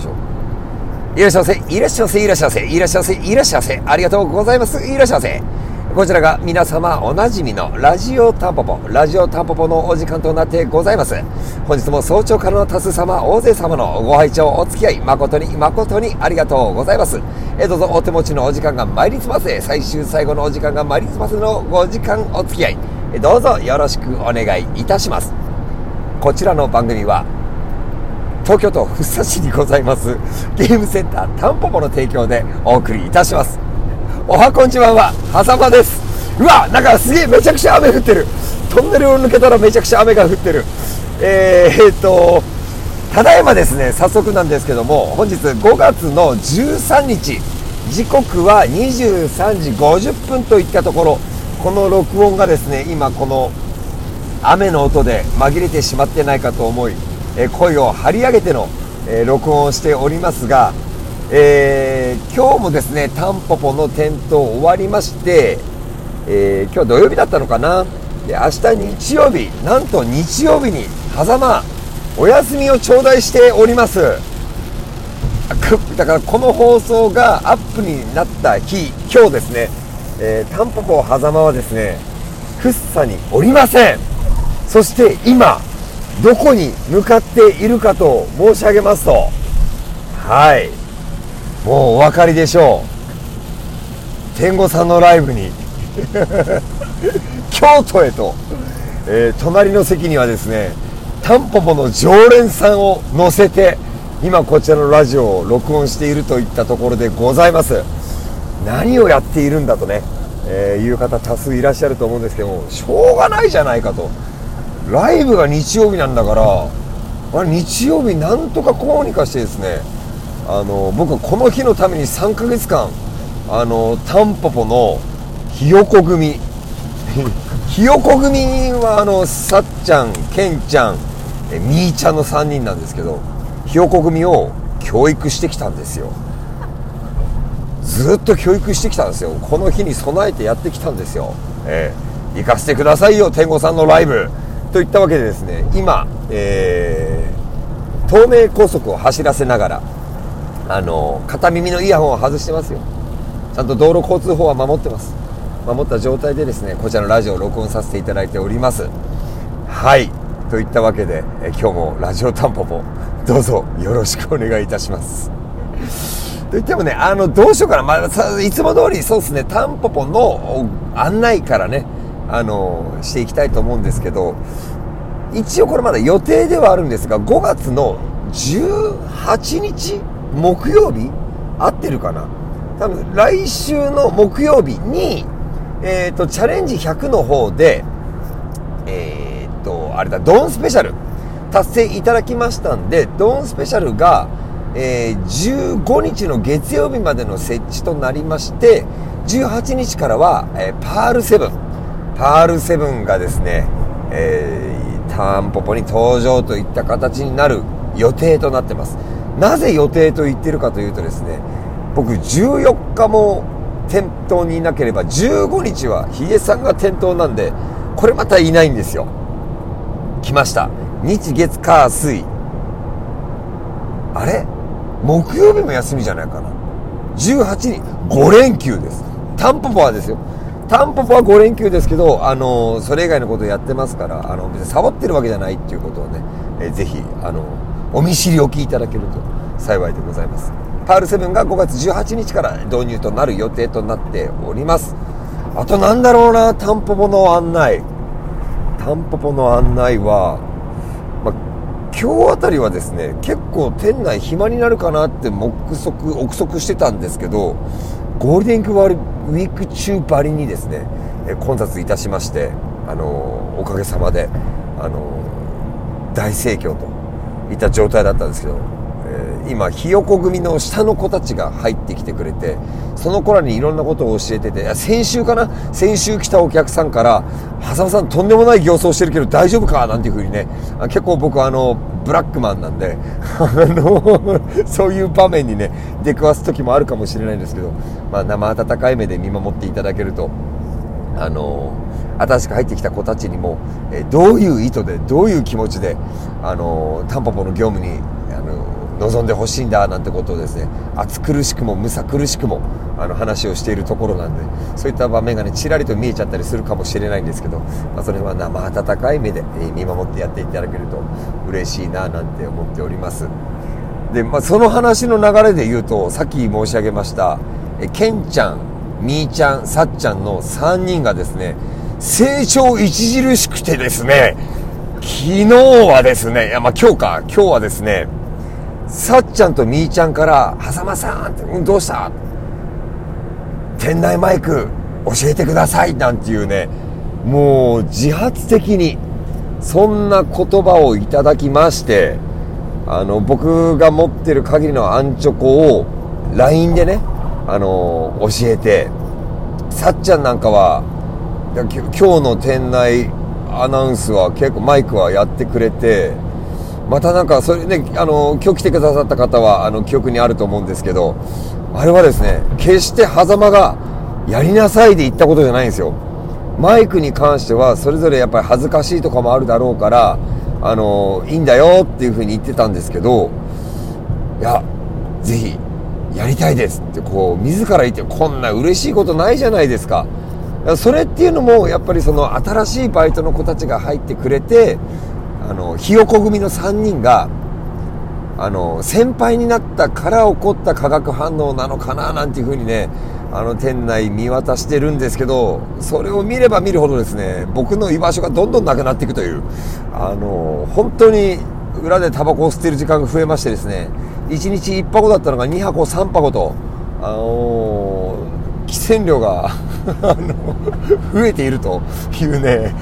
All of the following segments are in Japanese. ましょう。いらっしゃいませ、いらっしゃいませ、いらっしゃいませ、いらっしゃいませ、いらっしゃいませ、ありがとうございます、いらっしゃいませ。こちらが皆様おなじみのラジオタンポポのお時間となってございます。本日も早朝からの多数様、大勢様のご拝聴お付き合い、誠にありがとうございます。どうぞお手持ちのお時間が参りつませ、最終最後のお時間が参りつませのご時間お付き合い、どうぞよろしくお願いいたします。こちらの番組は、東京都福生市にございますゲームセンタータンポポの提供でお送りいたします。おはこんちばんは、はさまです。うわ、なんかすげえめちゃくちゃ雨降ってる。トンネルを抜けたらめちゃくちゃ雨が降ってる。ただいまですね、早速なんですけども、本日5月の13日時刻は23時50分といったところ、この録音がですね、今この雨の音で紛れてしまってないかと思い、声を張り上げての、録音をしておりますが、今日もですねタンポポの点灯終わりまして、今日土曜日だったのかな。で、明日日曜日、なんと日曜日に狭間お休みを頂戴しております。だからこの放送がアップになった日、今日ですね、タンポポ狭間はですね福生におりません。そして今どこに向かっているかと申し上げますと、はい、もうお分かりでしょう。天狗さんのライブに京都へと、隣の席にはですねタンポポの常連さんを乗せて今こちらのラジオを録音しているといったところでございます。何をやっているんだとね、いう方多数いらっしゃると思うんですけども、しょうがないじゃないかと。ライブが日曜日なんだから、日曜日なんとかこうにかしてですね、僕はこの日のために3ヶ月間タンポポのひよこ組ひよこ組はさっちゃん、けんちゃん、みーちゃんの3人なんですけど、ひよこ組を教育してきたんですよ。ずっと教育してきたんですよ。この日に備えてやってきたんですよ。行かせてくださいよ天狗さんのライブといったわけでですね、今、東名高速を走らせながら片耳のイヤホンを外してますよ。ちゃんと道路交通法は守ってます。守った状態でですねこちらのラジオを録音させていただいております。はい、といったわけで今日もラジオタンポポどうぞよろしくお願いいたしますといってもね、どうしようかな、いつも通りそうですね、タンポポの案内からねしていきたいと思うんですけど、一応これまだ予定ではあるんですが、5月の18日木曜日、合ってるかな、多分来週の木曜日に、チャレンジ100の方でドンスペシャル達成いただきましたんで、ドンスペシャルが、15日の月曜日までの設置となりまして、18日からは、パールセブンがですね、タンポポに登場といった形になる予定となってます。なぜ予定と言ってるかというとですね、僕14日も店頭にいなければ15日はヒデさんが店頭なんで、これまたいないんですよ。来ました、日月火水、あれ木曜日も休みじゃないかな。18日、5連休です。タンポポはですよ、タンポポは5連休ですけど、それ以外のことやってますから、別にサボってるわけじゃないっていうことをね、ぜひお見知りおきいただけると幸いでございます。パールセブンが5月18日から導入となる予定となっております。あとなんだろうな、タンポポの案内は、今日あたりはですね結構店内暇になるかなって憶測してたんですけど、ゴールデンウィーク中ばりにですね混雑いたしまして、おかげさまで大盛況といた状態だったんですけど、今ひよこ組の下の子たちが入ってきてくれて、その子らにいろんなことを教えてて、先週来たお客さんからはさまさんとんでもない形相してるけど大丈夫かなんていう風にね、結構僕ブラックマンなんでそういう場面にね出くわす時もあるかもしれないんですけど、生温かい目で見守っていただけると、新しく入ってきた子たちにも、どういう意図でどういう気持ちでタンポポの業務に望んでほしいんだなんてことをですね、暑苦しくもむさ苦しくも話をしているところなんで、そういった場面がねちらりと見えちゃったりするかもしれないんですけど、それは生温かい目で見守ってやっていただけると嬉しいななんて思っております。で、その話の流れで言うと、さっき申し上げましたケンちゃん、ミーちゃん、サッちゃんの3人がですね、成長著しくてですね、昨日はですね、今日はですね、さっちゃんとみーちゃんから、はさまさんって、どうした？店内マイク教えてくださいなんていうね、もう自発的にそんな言葉をいただきまして、僕が持ってる限りのアンチョコを LINE でね、教えて、さっちゃんなんかは、今日の店内アナウンスは結構マイクはやってくれて、またなんかそれね、今日来てくださった方は記憶にあると思うんですけど、あれはですね、決して狭間がやりなさいで言ったことじゃないんですよ。マイクに関してはそれぞれやっぱり恥ずかしいとかもあるだろうから、いいんだよっていうふうに言ってたんですけど、いやぜひやりたいですってこう自ら言って、こんな嬉しいことないじゃないですか。それっていうのもやっぱりその新しいバイトの子たちが入ってくれて、ひよこ組の3人が先輩になったから起こった化学反応なのかななんていうふうにね、店内見渡してるんですけど、それを見れば見るほどですね、僕の居場所がどんどんなくなっていくという、本当に裏でタバコを吸ってる時間が増えましてですね、1日1箱だったのが2箱3箱と喫煙量が増えているというね、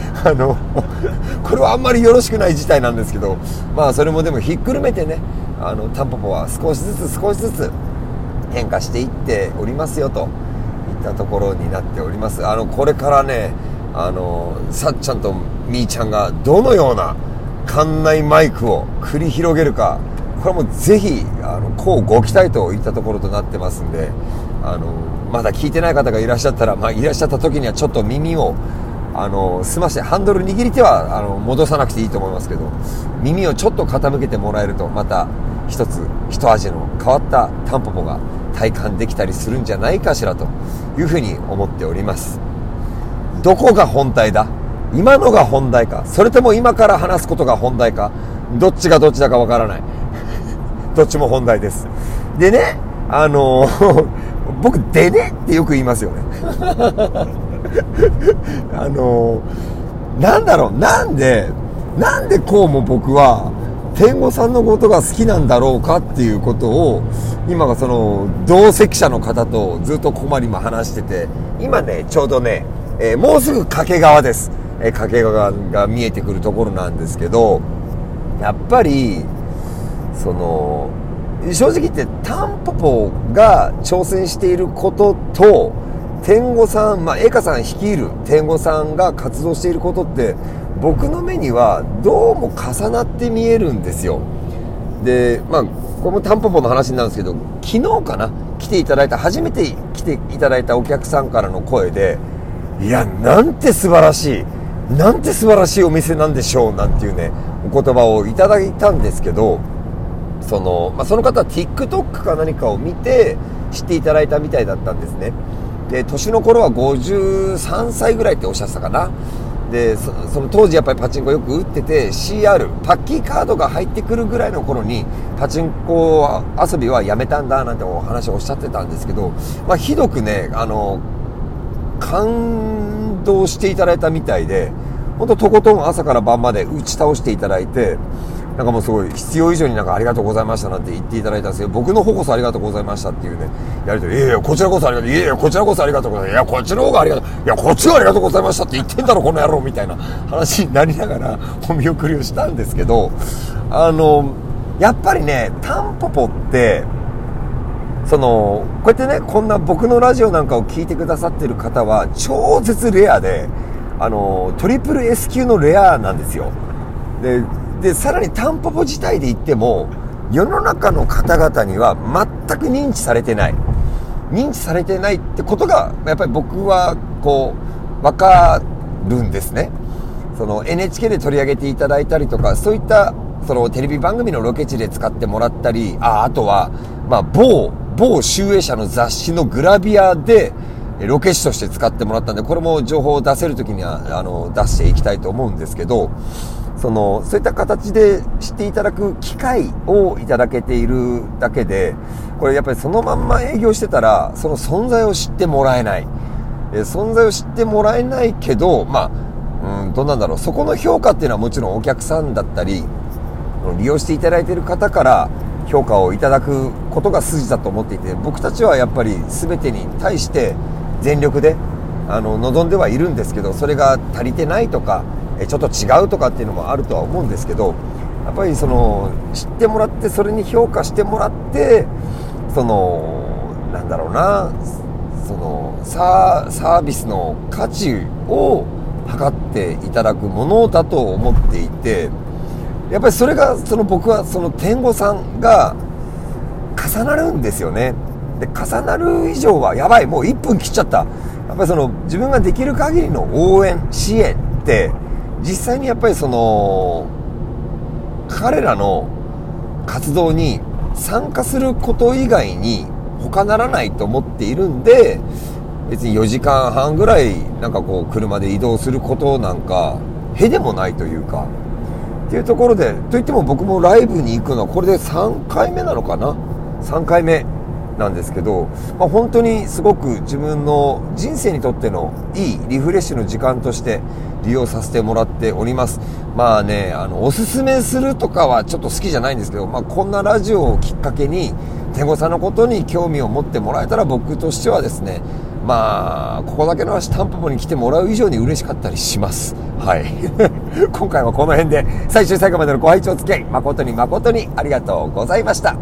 これはあんまりよろしくない事態なんですけど、それもでもひっくるめてね、タンポポは少しずつ変化していっておりますよといったところになっております。これからね、さっちゃんとみーちゃんがどのような館内マイクを繰り広げるか、これもぜひこうご期待といったところとなってますんで、まだ聞いてない方がいらっしゃったら、いらっしゃった時にはちょっと耳を澄まして、ハンドル握り手は戻さなくていいと思いますけど、耳をちょっと傾けてもらえると、また一つ一味の変わったタンポポが体感できたりするんじゃないかしらというふうに思っております。どこが本題だ？今のが本題か、それとも今から話すことが本題か、どっちがどっちだかわからないどっちも本題です。でね、僕でねってよく言いますよねなんだろう、なんでこうも僕は天吾さんのことが好きなんだろうかっていうことを、今はその同席者の方とずっと困りも話してて、今ねちょうどね、もうすぐ掛川です。掛川が見えてくるところなんですけど、やっぱりその正直言ってタンポポが挑戦していることと天吾さん、栄華さん率いる天吾さんが活動していることって、僕の目にはどうも重なって見えるんですよ。で、このタンポポの話になるんですけど、昨日かな、初めて来ていただいたお客さんからの声で、いやなんて素晴らしいお店なんでしょうなんていうね、お言葉をいただいたんですけど、その方は TikTok か何かを見て知っていただいたみたいだったんですね。で、年の頃は53歳ぐらいっておっしゃってたかな。で、その当時やっぱりパチンコよく打ってて、 CR パッキーカードが入ってくるぐらいの頃にパチンコ遊びはやめたんだなんてお話をおっしゃってたんですけど、ひどくね感動していただいたみたいで、ほんととことん朝から晩まで打ち倒していただいて、なんかもうすごい必要以上になんかありがとうございましたなんて言っていただいたんですけど、僕の方こそありがとうございましたっていうね、やると、こっちがありがとうございましたって言ってんだろこの野郎みたいな話になりながらお見送りをしたんですけど、やっぱりねタンポポってこうやってね、こんな僕のラジオなんかを聞いてくださってる方は超絶レアで、トリプル S 級のレアなんですよ。でさらにタンポポ自体で言っても、世の中の方々には全く認知されてないってことがやっぱり僕はこう分かるんですね。NHK で取り上げていただいたりとか、そういったフそのテレビ番組のロケ地で使ってもらったり、あとは、まあ、某集英社の雑誌のグラビアでロケ地として使ってもらったんで、これも情報を出せるときには出していきたいと思うんですけど、そういった形で知っていただく機会をいただけているだけで、これやっぱりそのまんま営業してたら、その存在を知ってもらえない。存在を知ってもらえないけど、まあ、どうなんだろう。そこの評価っていうのはもちろんお客さんだったり、利用していただいている方から評価をいただくことが筋だと思っていて、僕たちはやっぱり全てに対して全力で望んではいるんですけど、それが足りてないとかちょっと違うとかっていうのもあるとは思うんですけど、やっぱり知ってもらって、それに評価してもらって、なんだろうな、サービスの価値を測っていただくものだと思っていて、やっぱりそれが僕は天狗さんが重なるんですよね。で、重なる以上はやばい、もう1分切っちゃった。やっぱり自分ができる限りの応援支援って、実際にやっぱり彼らの活動に参加すること以外に他ならないと思っているんで、別に4時間半ぐらいなんか車で移動することなんかへでもないというかっていうところで、といっても僕もライブに行くのはこれで3回目なのかな、3回目なんですけど、まあ、本当にすごく自分の人生にとってのいいリフレッシュの時間として利用させてもらっております。まあね、おすすめするとかはちょっと好きじゃないんですけど、まあ、こんなラジオをきっかけに天狗さんのことに興味を持ってもらえたら、僕としてはですね、まあここだけの話、タンポポに来てもらう以上に嬉しかったりします。はい今回はこの辺で、最終最後までのご拝聴お付き合い誠にありがとうございました。